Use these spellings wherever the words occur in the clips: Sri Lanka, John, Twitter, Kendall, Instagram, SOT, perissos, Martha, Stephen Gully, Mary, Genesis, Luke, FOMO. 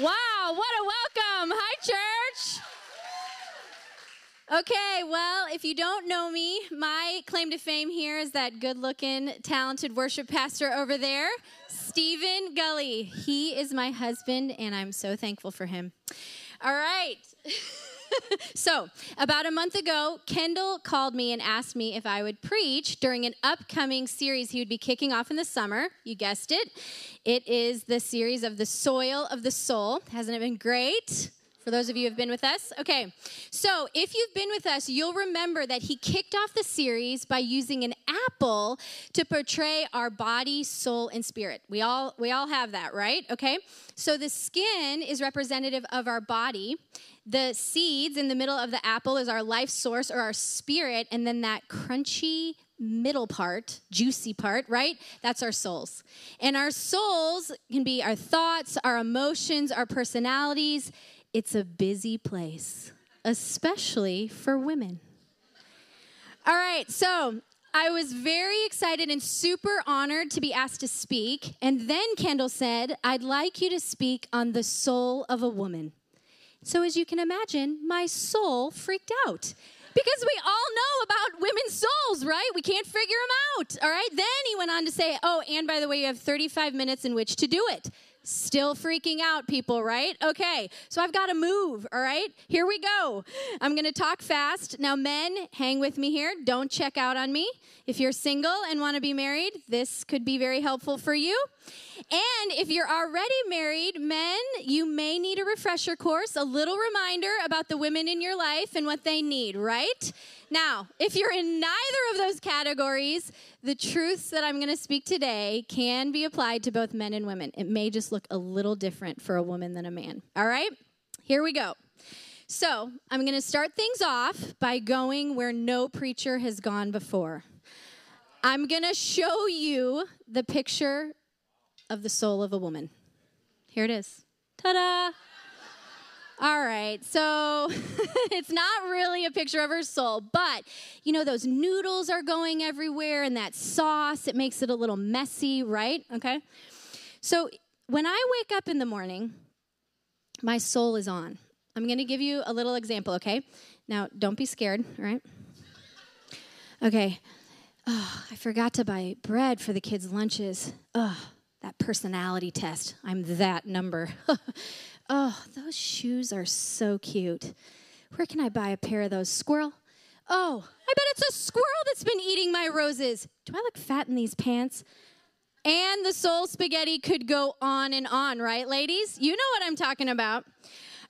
Wow, what a welcome. Hi, church. Okay, well, if you don't know me, my claim to fame here is that good-looking, talented worship pastor over there, Stephen Gully. He is my husband, and I'm so thankful for him. All right. So, about a month ago, Kendall called me and asked me if I would preach during an upcoming series he would be kicking off in the summer. You guessed it. It is the series of the soil of the soul. Hasn't it been great? For those of you who have been with us. Okay, so if you've been with us, you'll remember that he kicked off the series by using an apple to portray our body, soul, and spirit. We all have that, right? Okay, so the skin is representative of our body. The seeds in the middle of the apple is our life source or our spirit, and then that crunchy middle part, juicy part, right? That's our souls. And our souls can be our thoughts, our emotions, our personalities. It's a busy place, especially for women. All right, so I was very excited and super honored to be asked to speak. And then Kendall said, I'd like you to speak on the soul of a woman. So as you can imagine, my soul freaked out. Because we all know about women's souls, right? We can't figure them out, all right? Then he went on to say, oh, and by the way, you have 35 minutes in which to do it. Still freaking out, people, right? Okay, so I've got to move, all right? Here we go. I'm going to talk fast. Now, men, hang with me here. Don't check out on me. If you're single and want to be married, this could be very helpful for you. And if you're already married, men, you may need a refresher course, a little reminder about the women in your life and what they need, right? Now, if you're in neither of those categories, the truths that I'm going to speak today can be applied to both men and women. It may just look a little different for a woman than a man. All right? Here we go. So I'm going to start things off by going where no preacher has gone before. I'm going to show you the picture of the soul of a woman. Here it is. Ta-da! All right, so it's not really a picture of her soul, but, you know, those noodles are going everywhere, and that sauce, it makes it a little messy, right? Okay? So when I wake up in the morning, my soul is on. I'm going to give you a little example, okay? Now, don't be scared, all right? Okay. Oh, I forgot to buy bread for the kids' lunches. Oh, that personality test. I'm that number. Oh, those shoes are so cute. Where can I buy a pair of those? Squirrel? Oh, I bet it's a squirrel that's been eating my roses. Do I look fat in these pants? And the soul spaghetti could go on and on, right, ladies? You know what I'm talking about.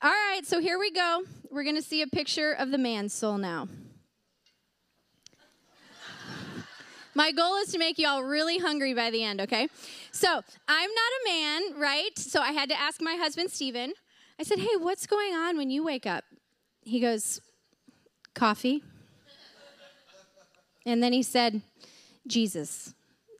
All right, so here we go. We're going to see a picture of the man's soul now. My goal is to make you all really hungry by the end, okay? So I'm not a man, right? So I had to ask my husband, Stephen. I said, hey, what's going on when you wake up? He goes, coffee. And then he said, Jesus,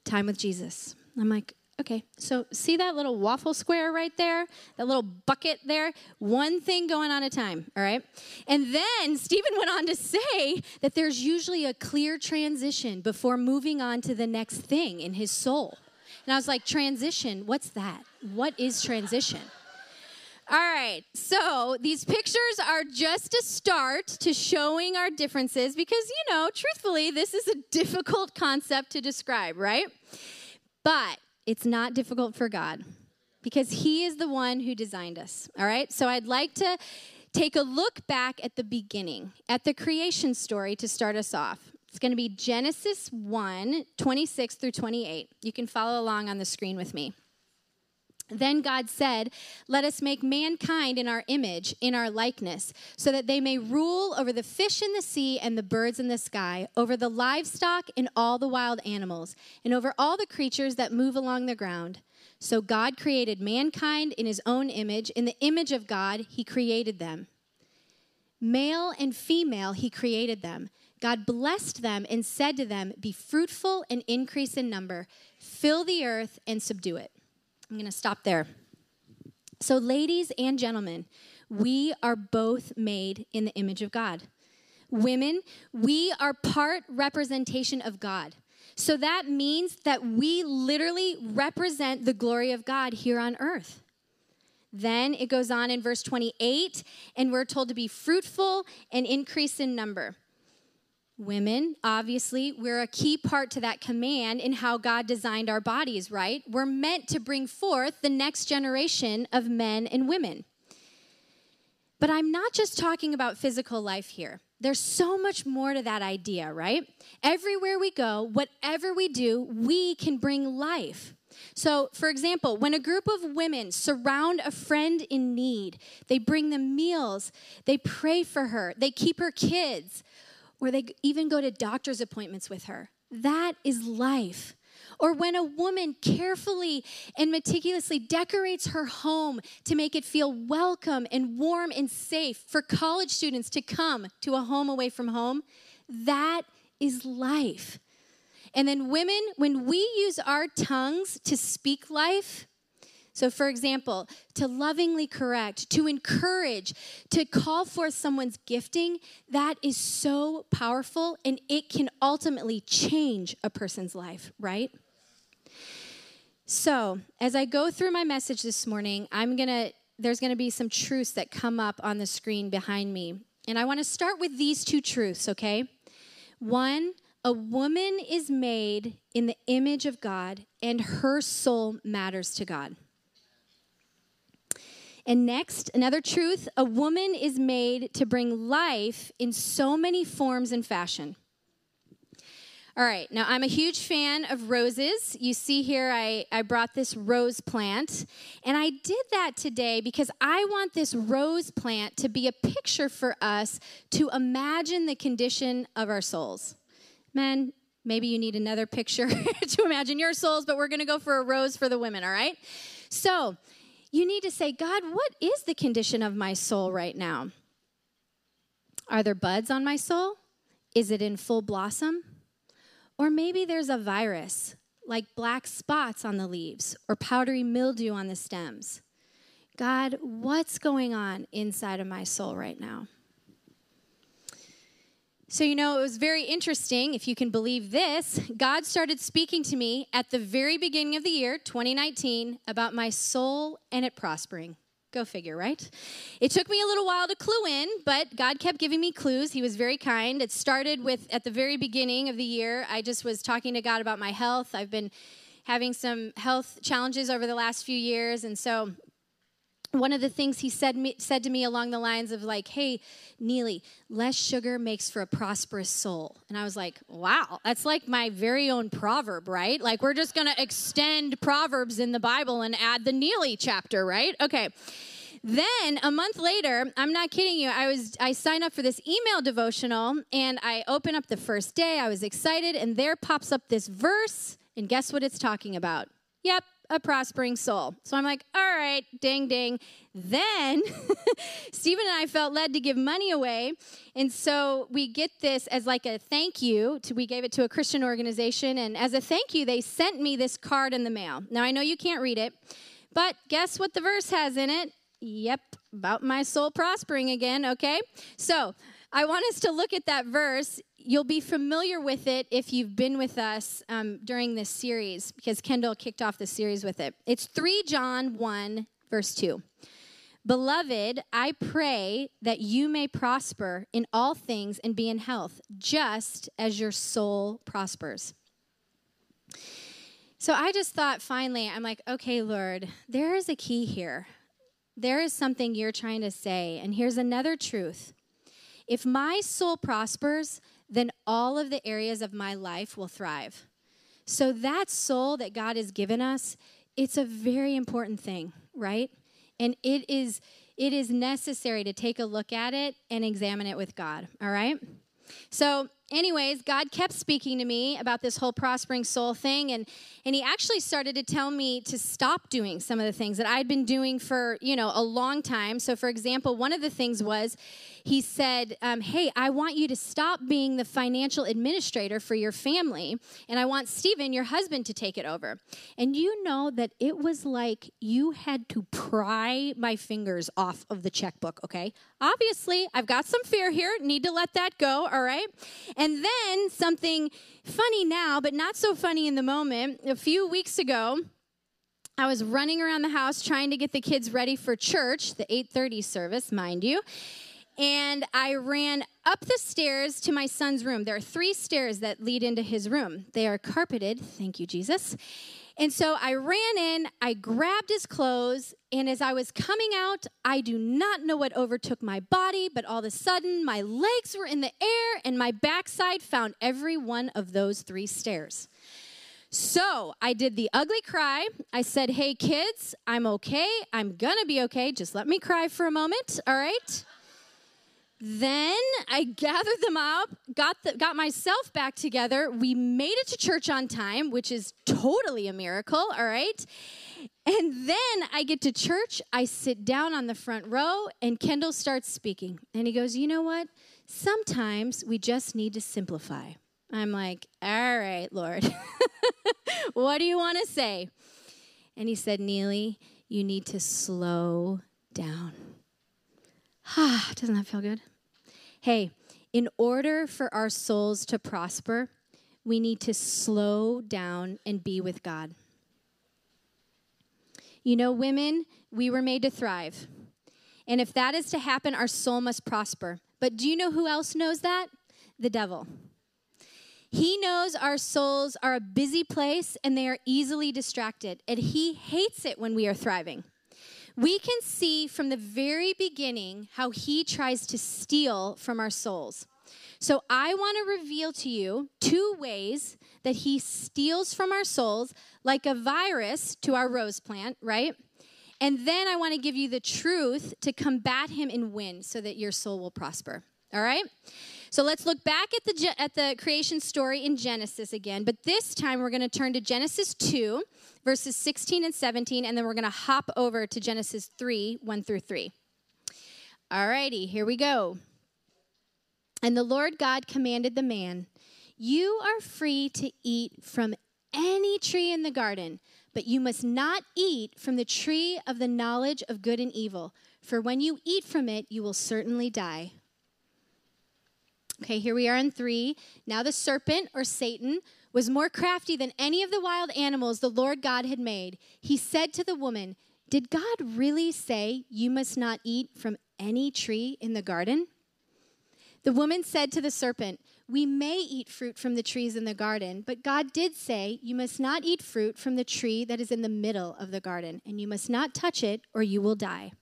time with Jesus. I'm like, okay, so see that little waffle square right there? That little bucket there? One thing going on at a time, all right? And then Stephen went on to say that there's usually a clear transition before moving on to the next thing in his soul. And I was like, transition? What's that? What is transition? All right, so these pictures are just a start to showing our differences because, you know, truthfully, this is a difficult concept to describe, right? But it's not difficult for God because he is the one who designed us, all right? So I'd like to take a look back at the beginning, at the creation story to start us off. It's going to be Genesis 1, 26 through 28. You can follow along on the screen with me. Then God said, let us make mankind in our image, in our likeness, so that they may rule over the fish in the sea and the birds in the sky, over the livestock and all the wild animals, and over all the creatures that move along the ground. So God created mankind in his own image. In the image of God, he created them. Male and female, he created them. God blessed them and said to them, be fruitful and increase in number. Fill the earth and subdue it. I'm going to stop there. So, ladies and gentlemen, we are both made in the image of God. Women, we are part representation of God. So that means that we literally represent the glory of God here on earth. Then it goes on in verse 28, and we're told to be fruitful and increase in number. Women, obviously, we're a key part to that command in how God designed our bodies, right? We're meant to bring forth the next generation of men and women. But I'm not just talking about physical life here. There's so much more to that idea, right? Everywhere we go, whatever we do, we can bring life. So, for example, when a group of women surround a friend in need, they bring them meals, they pray for her, they keep her kids, or they even go to doctor's appointments with her. That is life. Or when a woman carefully and meticulously decorates her home to make it feel welcome and warm and safe for college students to come to a home away from home, that is life. And then women, when we use our tongues to speak life, so for example, to lovingly correct, to encourage, to call forth someone's gifting, that is so powerful, and it can ultimately change a person's life, right? So as I go through my message this morning, there's going to be some truths that come up on the screen behind me. And I want to start with these two truths, okay? One, a woman is made in the image of God, and her soul matters to God. And next, another truth, a woman is made to bring life in so many forms and fashion. All right, now I'm a huge fan of roses. You see here I brought this rose plant, and I did that today because I want this rose plant to be a picture for us to imagine the condition of our souls. Men, maybe you need another picture to imagine your souls, but we're going to go for a rose for the women, all right? So you need to say, God, what is the condition of my soul right now? Are there buds on my soul? Is it in full blossom? Or maybe there's a virus, like black spots on the leaves or powdery mildew on the stems. God, what's going on inside of my soul right now? So, it was very interesting, if you can believe this. God started speaking to me at the very beginning of the year, 2019, about my soul and it prospering. Go figure, right? It took me a little while to clue in, but God kept giving me clues. He was very kind. It started with, at the very beginning of the year, I just was talking to God about my health. I've been having some health challenges over the last few years, and so one of the things he said to me along the lines of like, hey, Neely, less sugar makes for a prosperous soul. And I was like, wow, that's like my very own proverb, right? Like we're just going to extend Proverbs in the Bible and add the Neely chapter, right? Okay. Then a month later, I'm not kidding you, I signed up for this email devotional, and I open up the first day. I was excited, and there pops up this verse, and guess what it's talking about? Yep. A prospering soul. So I'm like, all right, ding, ding. Then Stephen and I felt led to give money away. And so we get this as like a thank you. We gave it to a Christian organization. And as a thank you, they sent me this card in the mail. Now, I know you can't read it, but guess what the verse has in it? Yep, about my soul prospering again, okay? So I want us to look at that verse. You'll be familiar with it if you've been with us during this series, because Kendall kicked off the series with it. It's 3 John 1, verse 2. Beloved, I pray that you may prosper in all things and be in health, just as your soul prospers. So I just thought, finally, I'm like, okay, Lord, there is a key here. There is something you're trying to say, and here's another truth. If my soul prospers, then all of the areas of my life will thrive. So that soul that God has given us, it's a very important thing, right? And it is necessary to take a look at it and examine it with God, all right? So anyways, God kept speaking to me about this whole prospering soul thing, and he actually started to tell me to stop doing some of the things that I'd been doing for, a long time. So for example, one of the things was, he said, hey, I want you to stop being the financial administrator for your family, and I want Stephen, your husband, to take it over. And that it was like you had to pry my fingers off of the checkbook, okay? Obviously, I've got some fear here, need to let that go, all right? And then something funny now, but not so funny in the moment, a few weeks ago, I was running around the house trying to get the kids ready for church, the 8:30 service, mind you. And I ran up the stairs to my son's room. There are 3 stairs that lead into his room. They are carpeted. Thank you, Jesus. And so I ran in, I grabbed his clothes, and as I was coming out, I do not know what overtook my body, but all of a sudden, my legs were in the air, and my backside found every one of those 3 stairs. So I did the ugly cry. I said, hey, kids, I'm okay. I'm going to be okay. Just let me cry for a moment, all right? Then I gathered them up, got myself back together. We made it to church on time, which is totally a miracle, all right? And then I get to church, I sit down on the front row, and Kendall starts speaking. And he goes, you know what? Sometimes we just need to simplify. I'm like, all right, Lord, what do you want to say? And he said, Neely, you need to slow down. Ah, doesn't that feel good? Hey, in order for our souls to prosper, we need to slow down and be with God. You know, women, we were made to thrive. And if that is to happen, our soul must prosper. But do you know who else knows that? The devil. He knows our souls are a busy place and they are easily distracted. And he hates it when we are thriving. We can see from the very beginning how he tries to steal from our souls. So I want to reveal to you 2 ways that he steals from our souls, like a virus to our rose plant, right? And then I want to give you the truth to combat him and win so that your soul will prosper, all right? So let's look back at the creation story in Genesis again, but this time we're going to turn to Genesis 2. Verses 16 and 17, and then we're going to hop over to Genesis 3, 1 through 3. All righty, here we go. And the Lord God commanded the man, you are free to eat from any tree in the garden, but you must not eat from the tree of the knowledge of good and evil, for when you eat from it, you will certainly die. Okay, here we are in 3. Now the serpent, or Satan, was more crafty than any of the wild animals the Lord God had made. He said to the woman, did God really say you must not eat from any tree in the garden? The woman said to the serpent, we may eat fruit from the trees in the garden, but God did say you must not eat fruit from the tree that is in the middle of the garden, and you must not touch it or you will die.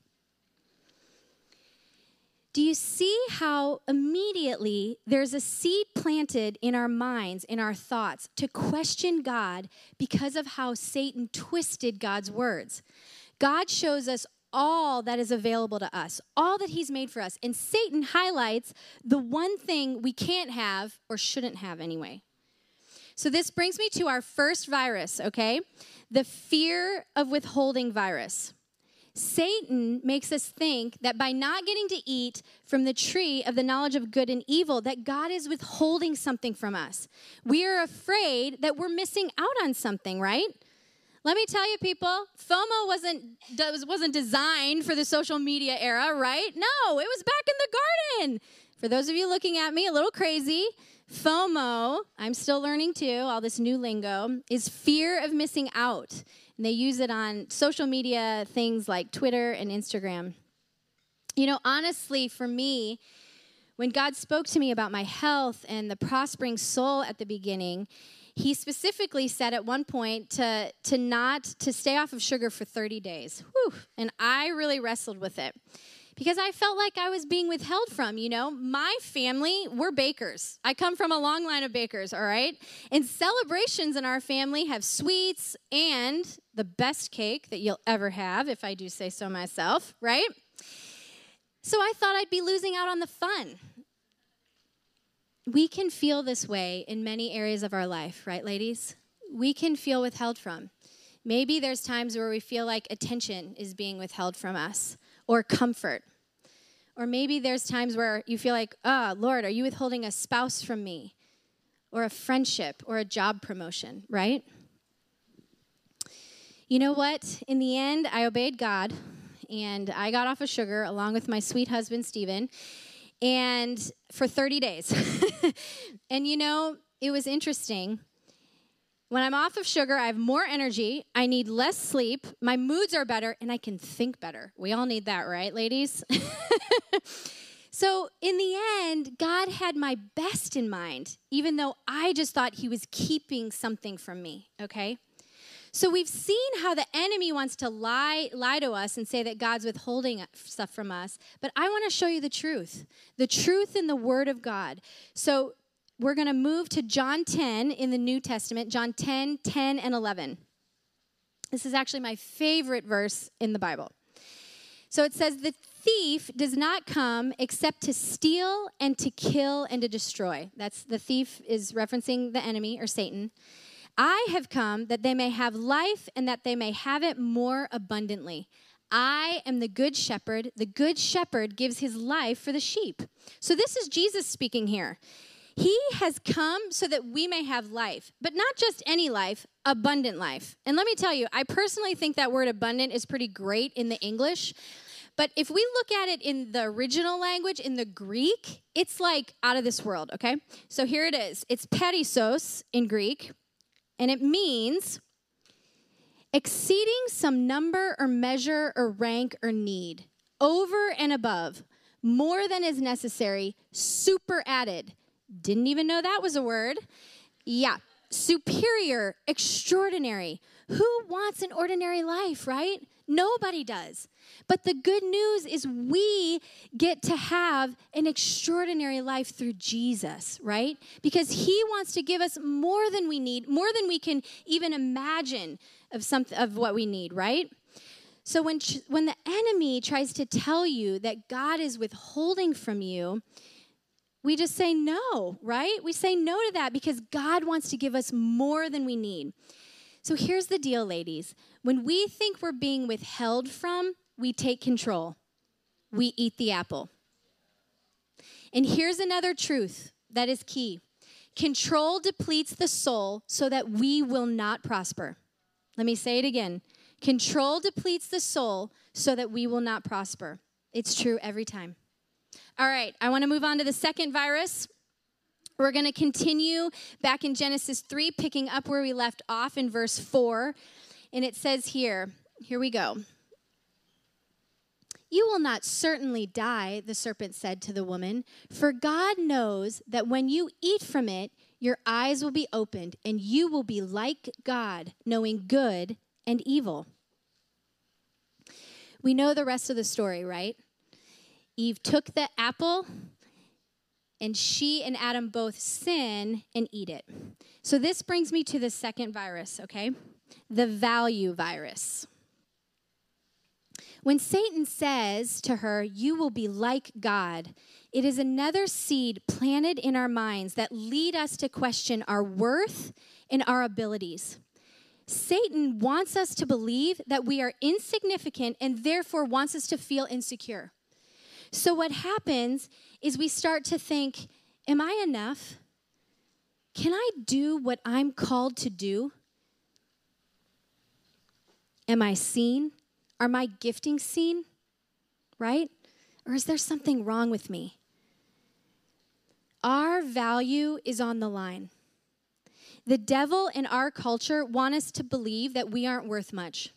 Do you see how immediately there's a seed planted in our minds, in our thoughts, to question God because of how Satan twisted God's words? God shows us all that is available to us, all that he's made for us. And Satan highlights the one thing we can't have or shouldn't have anyway. So this brings me to our first virus, okay? The fear of withholding virus. Satan makes us think that by not getting to eat from the tree of the knowledge of good and evil, that God is withholding something from us. We are afraid that we're missing out on something, right? Let me tell you, people, FOMO wasn't designed for the social media era, right? No, it was back in the garden. For those of you looking at me a little crazy, FOMO, I'm still learning too, all this new lingo, is fear of missing out. And they use it on social media, things like Twitter and Instagram. You know, honestly, for me, when God spoke to me about my health and the prospering soul at the beginning, he specifically said at one point to stay off of sugar for 30 days. Whew. And I really wrestled with it because I felt like I was being withheld from, you know. My family, we're bakers. I come from a long line of bakers, all right? And celebrations in our family have sweets and the best cake that you'll ever have, if I do say so myself, right? So I thought I'd be losing out on the fun. We can feel this way in many areas of our life, right, ladies? We can feel withheld from. Maybe there's times where we feel like attention is being withheld from us, or comfort. Or maybe there's times where you feel like, oh, Lord, are you withholding a spouse from me? Or a friendship, or a job promotion, right? You know what? In the end, I obeyed God, and I got off of sugar along with my sweet husband, Stephen, and for 30 days. And you know, it was interesting. When I'm off of sugar, I have more energy, I need less sleep, my moods are better, and I can think better. We all need that, right, ladies? So in the end, God had my best in mind, even though I just thought he was keeping something from me, okay? So we've seen how the enemy wants to lie to us and say that God's withholding stuff from us, but I want to show you the truth in the Word of God. So we're going to move to John 10 in the New Testament, John 10, 10, and 11. This is actually my favorite verse in the Bible. So it says, the thief does not come except to steal and to kill and to destroy. That's the thief is referencing the enemy or Satan. I have come that they may have life and that they may have it more abundantly. I am the good shepherd. The good shepherd gives his life for the sheep. So this is Jesus speaking here. He has come so that we may have life, but not just any life, abundant life. And let me tell you, I personally think that word abundant is pretty great in the English. But if we look at it in the original language, in the Greek, it's like out of this world, okay? So here it is. It's perissos in Greek. And it means exceeding some number or measure or rank or need, over and above, more than is necessary, superadded. Didn't even know that was a word. Yeah, superior, extraordinary. Who wants an ordinary life, right? Nobody does. But the good news is we get to have an extraordinary life through Jesus, right? Because he wants to give us more than we need, more than we can even imagine of what we need, right? So when the enemy tries to tell you that God is withholding from you, we just say no, right? We say no to that because God wants to give us more than we need. So here's the deal, ladies. When we think we're being withheld from, we take control. We eat the apple. And here's another truth that is key. Control depletes the soul so that we will not prosper. Let me say it again. Control depletes the soul so that we will not prosper. It's true every time. All right, I want to move on to the second virus. We're going to continue back in Genesis 3, picking up where we left off in verse 4. And it says here we go. You will not certainly die, the serpent said to the woman, for God knows that when you eat from it, your eyes will be opened and you will be like God, knowing good and evil. We know the rest of the story, right? Eve took the apple, and she and Adam both sin and eat it. So this brings me to the second virus, okay? The value virus. When Satan says to her, you will be like God, it is another seed planted in our minds that lead us to question our worth and our abilities. Satan wants us to believe that we are insignificant and therefore wants us to feel insecure. So what happens is we start to think, am I enough? Can I do what I'm called to do? Am I seen? Are my gifting seen? Right? Or is there something wrong with me? Our value is on the line. The devil and our culture want us to believe that we aren't worth much.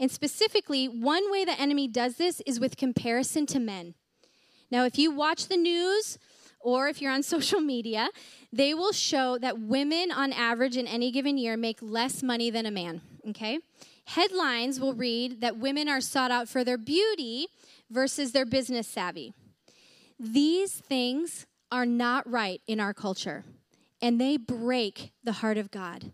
And specifically, one way the enemy does this is with comparison to men. Now, if you watch the news or if you're on social media, they will show that women on average in any given year make less money than a man, okay? Headlines will read that women are sought out for their beauty versus their business savvy. These things are not right in our culture, and they break the heart of God.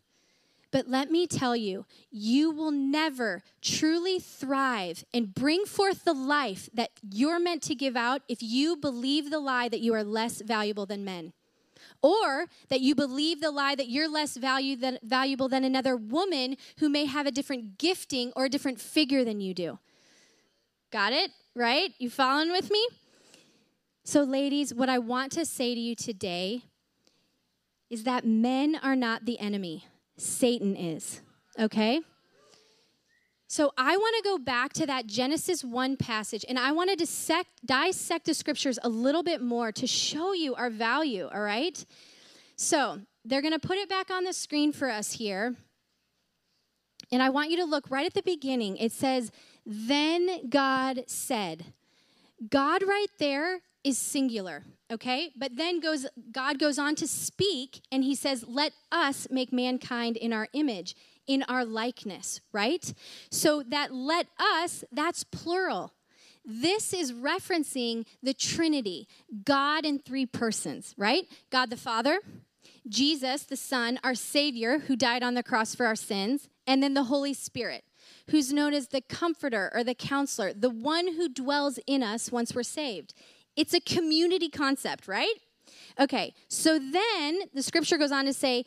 But let me tell you, you will never truly thrive and bring forth the life that you're meant to give out if you believe the lie that you are less valuable than men, or that you believe the lie that you're less valuable than another woman who may have a different gifting or a different figure than you do. Got it? Right? You following with me? So ladies, what I want to say to you today is that men are not the enemy. Satan is, okay? So I want to go back to that Genesis 1 passage, and I want to dissect the scriptures a little bit more to show you our value, all right? So They're going to put it back on the screen for us here. And I want you to look right at the beginning. It says, then God said. God right there is singular, okay? But then God goes on to speak, and he says, let us make mankind in our image, in our likeness, right? So that let us, that's plural. This is referencing the Trinity, God in three persons, right? God the Father, Jesus the Son, our Savior, who died on the cross for our sins, and then the Holy Spirit, who's known as the Comforter or the Counselor, the one who dwells in us once we're saved. It's a community concept, right? Okay, so then the scripture goes on to say,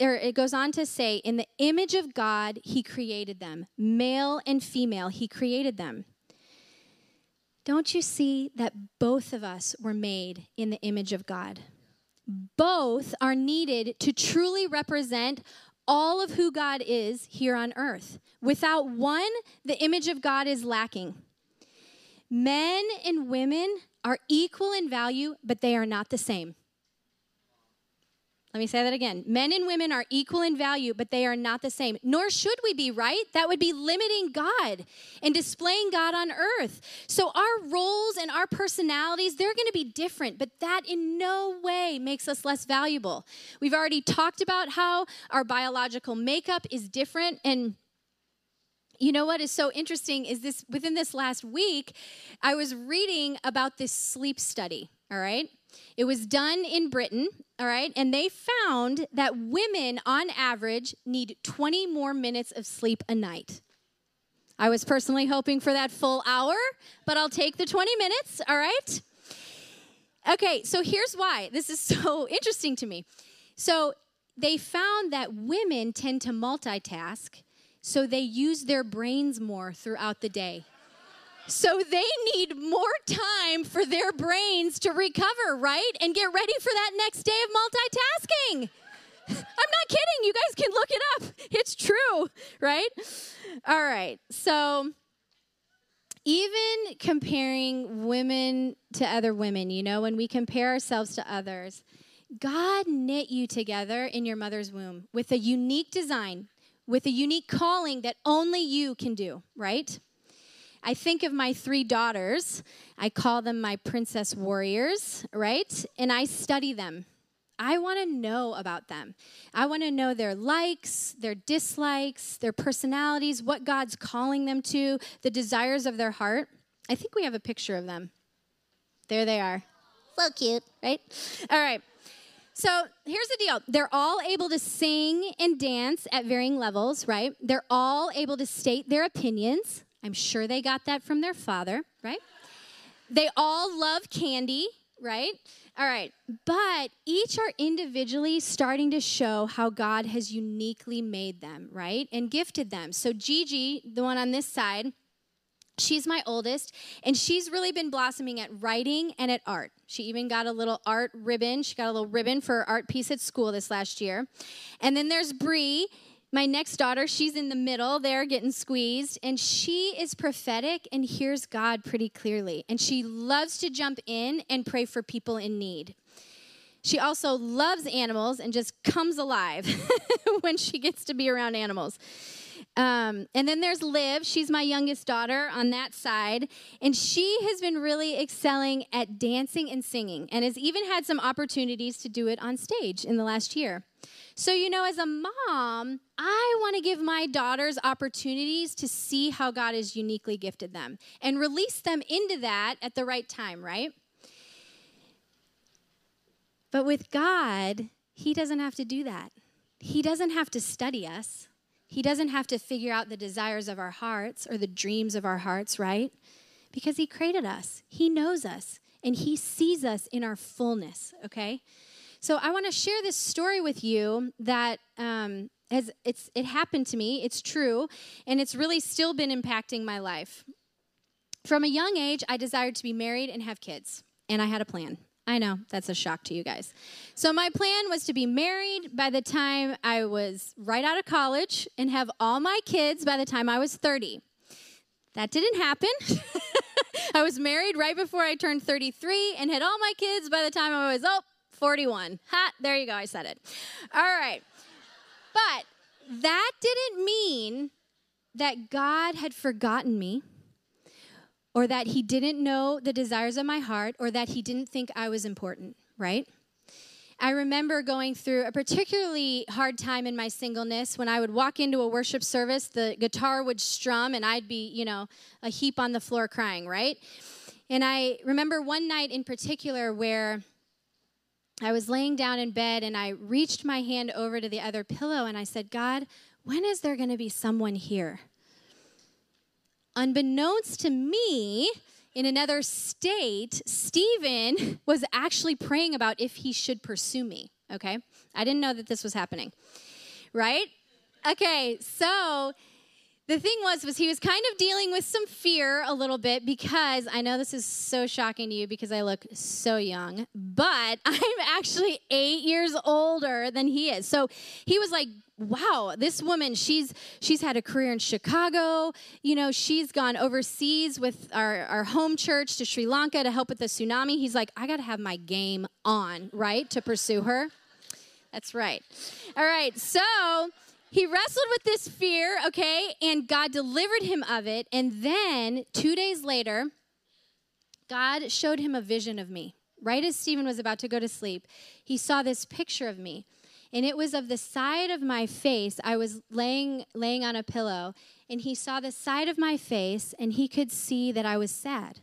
in the image of God, he created them. Male and female, he created them. Don't you see that both of us were made in the image of God? Both are needed to truly represent all of who God is here on earth. Without one, the image of God is lacking. Men and women are equal in value, but they are not the same. Let me say that again. Men and women are equal in value, but they are not the same. Nor should we be, right? That would be limiting God and displaying God on earth. So our roles and our personalities, they're going to be different, but that in no way makes us less valuable. We've already talked about how our biological makeup is different. And you know what is so interesting is this, within this last week, I was reading about this sleep study, all right? It was done in Britain, all right? And they found that women, on average, need 20 more minutes of sleep a night. I was personally hoping for that full hour, but I'll take the 20 minutes, all right? Okay, so here's why. This is so interesting to me. So they found that women tend to multitask, so they use their brains more throughout the day. So they need more time for their brains to recover, right? And get ready for that next day of multitasking. I'm not kidding. You guys can look it up. It's true, right? All right. So even comparing women to other women, you know, when we compare ourselves to others, God knit you together in your mother's womb with a unique design, with a unique calling that only you can do, right? I think of my three daughters. I call them my princess warriors, right? And I study them. I want to know about them. I want to know their likes, their dislikes, their personalities, what God's calling them to, the desires of their heart. I think we have a picture of them. There they are. So cute, right? All right. So here's the deal. They're all able to sing and dance at varying levels, right? They're all able to state their opinions. I'm sure they got that from their father, right? They all love candy, right? All right. But each are individually starting to show how God has uniquely made them, right? And gifted them. So Gigi, the one on this side, she's my oldest, and she's really been blossoming at writing and at art. She even got a little art ribbon. She got a little ribbon for her art piece at school this last year. And then there's Bree. My next daughter, she's in the middle there getting squeezed, and she is prophetic and hears God pretty clearly, and she loves to jump in and pray for people in need. She also loves animals and just comes alive when she gets to be around animals. And then there's Liv. She's my youngest daughter on that side, and she has been really excelling at dancing and singing and has even had some opportunities to do it on stage in the last year. So, you know, as a mom, I want to give my daughters opportunities to see how God has uniquely gifted them and release them into that at the right time, right? But with God, he doesn't have to do that. He doesn't have to study us. He doesn't have to figure out the desires of our hearts or the dreams of our hearts, right? Because he created us. He knows us, and he sees us in our fullness, okay? So I want to share this story with you that it happened to me. It's true, and it's really still been impacting my life. From a young age, I desired to be married and have kids, and I had a plan. I know, that's a shock to you guys. So my plan was to be married by the time I was right out of college and have all my kids by the time I was 30. That didn't happen. I was married right before I turned 33 and had all my kids by the time I was 41. Ha, there you go, I said it. All right. But that didn't mean that God had forgotten me, or that he didn't know the desires of my heart, or that he didn't think I was important, right? I remember going through a particularly hard time in my singleness. When I would walk into a worship service, the guitar would strum and I'd be, you know, a heap on the floor crying, right? And I remember one night in particular where I was laying down in bed and I reached my hand over to the other pillow and I said, God, when is there going to be someone here? Unbeknownst to me, in another state, Stephen was actually praying about if he should pursue me, okay? I didn't know that this was happening, right? Okay, so the thing was he was kind of dealing with some fear a little bit, because I know this is so shocking to you because I look so young, but I'm actually 8 years older than he is. So he was like, wow, this woman, she's had a career in Chicago. You know, she's gone overseas with our home church to Sri Lanka to help with the tsunami. He's like, I got to have my game on, right, to pursue her. That's right. All right, so he wrestled with this fear, okay, and God delivered him of it. And then 2 days later, God showed him a vision of me. Right as Stephen was about to go to sleep, he saw this picture of me. And it was of the side of my face. I was laying on a pillow, and he saw the side of my face, and he could see that I was sad.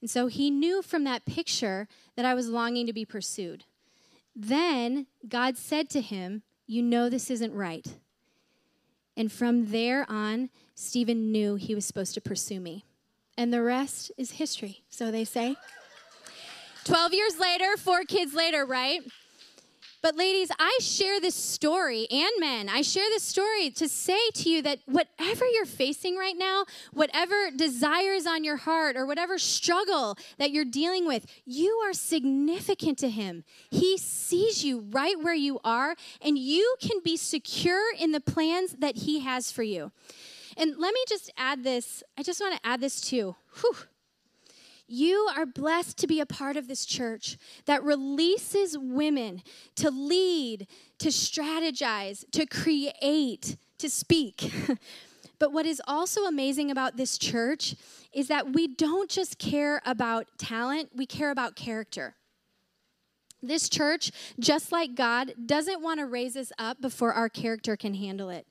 And so he knew from that picture that I was longing to be pursued. Then God said to him, you know this isn't right. And from there on, Stephen knew he was supposed to pursue me. And the rest is history, so they say. 12 years later, 4 kids later, right? But ladies, I share this story, and men, I share this story to say to you that whatever you're facing right now, whatever desires on your heart or whatever struggle that you're dealing with, you are significant to him. He sees you right where you are, and you can be secure in the plans that he has for you. And let me just add this. I just want to add this too. Whew. You are blessed to be a part of this church that releases women to lead, to strategize, to create, to speak. But what is also amazing about this church is that we don't just care about talent, we care about character. This church, just like God, doesn't want to raise us up before our character can handle it.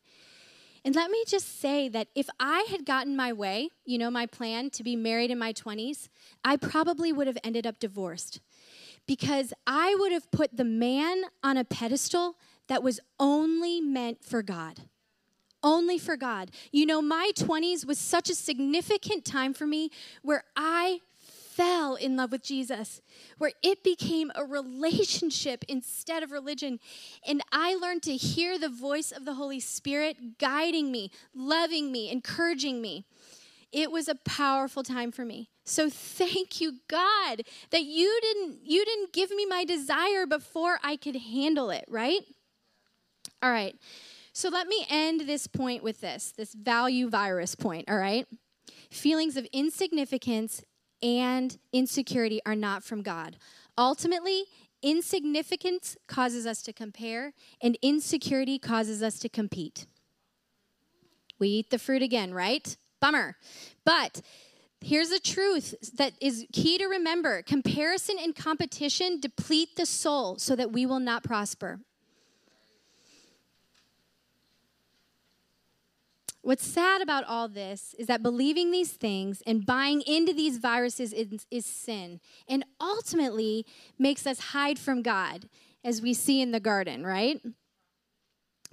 And let me just say that if I had gotten my way, you know, my plan to be married in my 20s, I probably would have ended up divorced, because I would have put the man on a pedestal that was only meant for God. Only for God. You know, my 20s was such a significant time for me where I fell in love with Jesus, where it became a relationship instead of religion. And I learned to hear the voice of the Holy Spirit guiding me, loving me, encouraging me. It was a powerful time for me. So thank you, God, that you didn't give me my desire before I could handle it, right? All right. So let me end this point with this value virus point, all right? Feelings of insignificance and insecurity are not from God. Ultimately, insignificance causes us to compare, and insecurity causes us to compete. We eat the fruit again, right? Bummer. But here's the truth that is key to remember. Comparison and competition deplete the soul so that we will not prosper. What's sad about all this is that believing these things and buying into these viruses is sin, and ultimately makes us hide from God, as we see in the garden, right?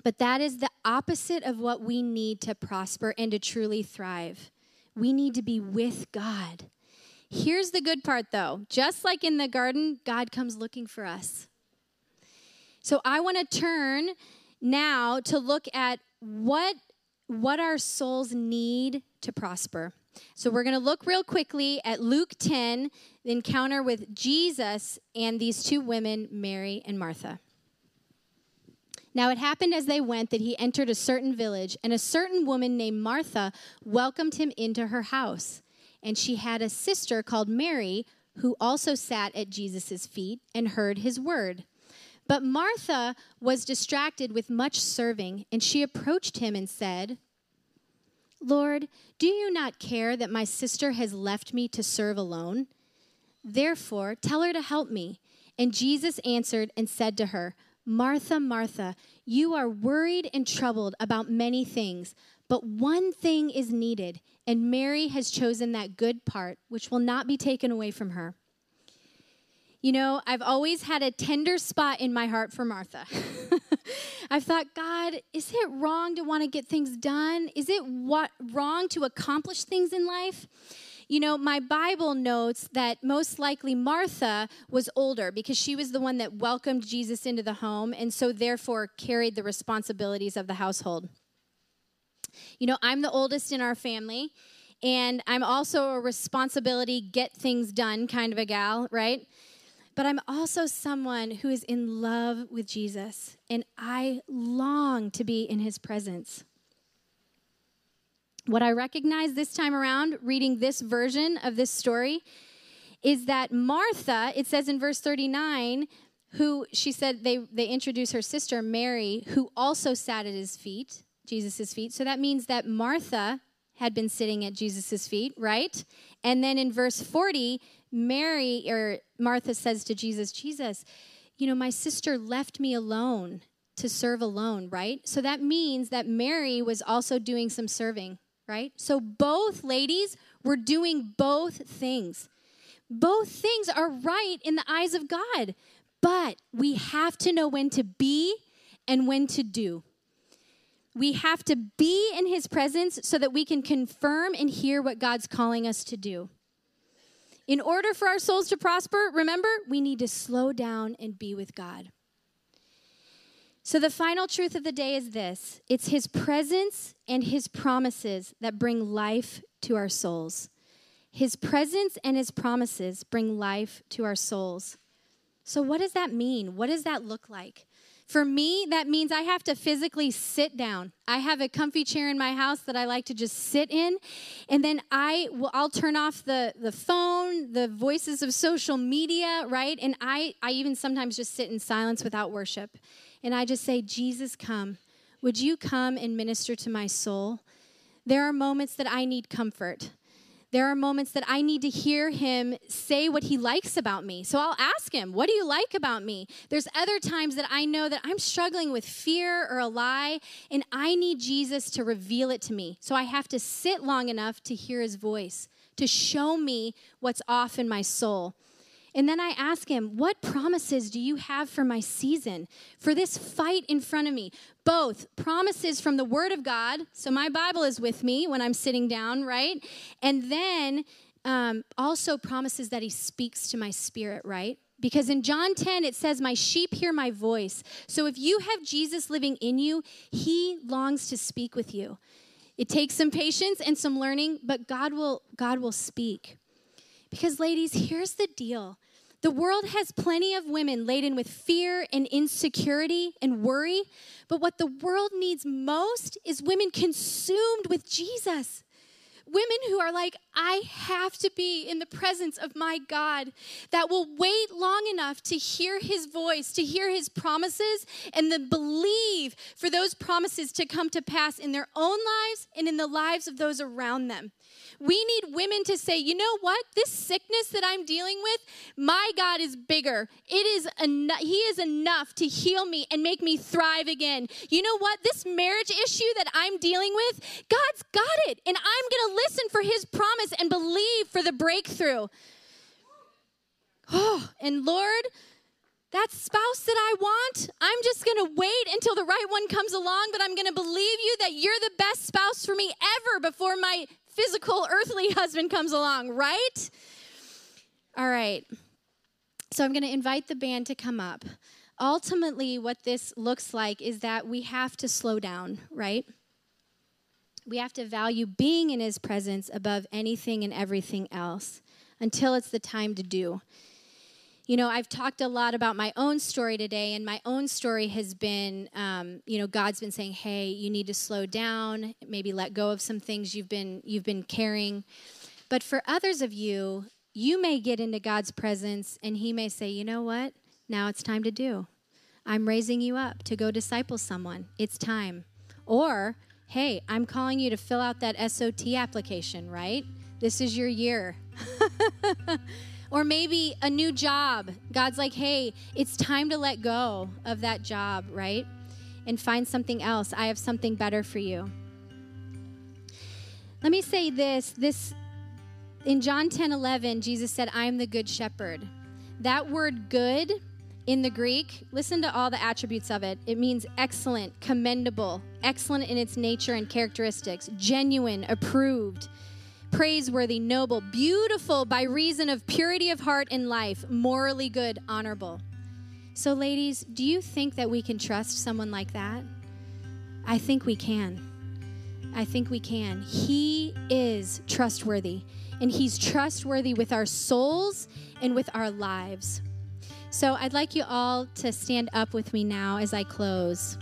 But that is the opposite of what we need to prosper and to truly thrive. We need to be with God. Here's the good part, though. Just like in the garden, God comes looking for us. So I want to turn now to look at what our souls need to prosper. So we're going to look real quickly at Luke 10, the encounter with Jesus and these two women, Mary and Martha. Now it happened as they went that he entered a certain village, and a certain woman named Martha welcomed him into her house. And she had a sister called Mary who also sat at Jesus' feet and heard his word. But Martha was distracted with much serving, and she approached him and said, Lord, do you not care that my sister has left me to serve alone? Therefore, tell her to help me. And Jesus answered and said to her, Martha, Martha, you are worried and troubled about many things, but one thing is needed, and Mary has chosen that good part, which will not be taken away from her. You know, I've always had a tender spot in my heart for Martha. I've thought, God, is it wrong to want to get things done? Is it wrong to accomplish things in life? You know, my Bible notes that most likely Martha was older because she was the one that welcomed Jesus into the home and so therefore carried the responsibilities of the household. You know, I'm the oldest in our family, and I'm also a responsibility, get things done kind of a gal, right? But I'm also someone who is in love with Jesus, and I long to be in his presence. What I recognize this time around, reading this version of this story, is that Martha, it says in verse 39, who she said they introduce her sister, Mary, who also sat at his feet, Jesus' feet. So that means that Martha had been sitting at Jesus' feet, right? And then in verse 40, Martha says to Jesus, Jesus, you know, my sister left me alone to serve alone, right? So that means that Mary was also doing some serving, right? So both ladies were doing both things. Both things are right in the eyes of God, but we have to know when to be and when to do. We have to be in his presence so that we can confirm and hear what God's calling us to do. In order for our souls to prosper, remember, we need to slow down and be with God. So the final truth of the day is this. It's his presence and his promises that bring life to our souls. His presence and his promises bring life to our souls. So what does that mean? What does that look like? For me, that means I have to physically sit down. I have a comfy chair in my house that I like to just sit in, and then I'll turn off the phone, the voices of social media, right? And I even sometimes just sit in silence without worship, and I just say, Jesus, come. Would you come and minister to my soul? There are moments that I need comfort. There are moments that I need to hear him say what he likes about me. So I'll ask him, what do you like about me? There's other times that I know that I'm struggling with fear or a lie, and I need Jesus to reveal it to me. So I have to sit long enough to hear his voice, to show me what's off in my soul. And then I ask him, what promises do you have for my season, for this fight in front of me? Both promises from the Word of God, so my Bible is with me when I'm sitting down, right? And then also promises that he speaks to my spirit, right? Because in John 10, it says, my sheep hear my voice. So if you have Jesus living in you, he longs to speak with you. It takes some patience and some learning, but God will speak. Because, ladies, here's the deal. The world has plenty of women laden with fear and insecurity and worry, but what the world needs most is women consumed with Jesus. Women who are like, I have to be in the presence of my God, that will wait long enough to hear his voice, to hear his promises, and then believe for those promises to come to pass in their own lives and in the lives of those around them. We need women to say, you know what? This sickness that I'm dealing with, my God is bigger. He is enough to heal me and make me thrive again. You know what? This marriage issue that I'm dealing with, God's got it. And I'm going to listen for his promise and believe for the breakthrough. Oh, and Lord, that spouse that I want, I'm just going to wait until the right one comes along, but I'm going to believe you that you're the best spouse for me ever before my physical earthly husband comes along, right? All right. So I'm going to invite the band to come up. Ultimately, what this looks like is that we have to slow down, right? We have to value being in his presence above anything and everything else until it's the time to do. You know, I've talked a lot about my own story today, and my own story has been, you know, God's been saying, hey, you need to slow down, maybe let go of some things you've been carrying. But for others of you, you may get into God's presence and he may say, you know what? Now it's time to do. I'm raising you up to go disciple someone. It's time. Or, hey, I'm calling you to fill out that SOT application, right? This is your year. Or maybe a new job. God's like, hey, it's time to let go of that job, right? And find something else. I have something better for you. Let me say this in John 10:11, Jesus said, I am the good shepherd. That word good in the Greek, listen to all the attributes of it. It means excellent, commendable, excellent in its nature and characteristics, genuine, approved, praiseworthy, noble, beautiful by reason of purity of heart and life, morally good, honorable. So ladies, do you think that we can trust someone like that? I think we can. I think we can. He is trustworthy, and he's trustworthy with our souls and with our lives. So I'd like you all to stand up with me now as I close.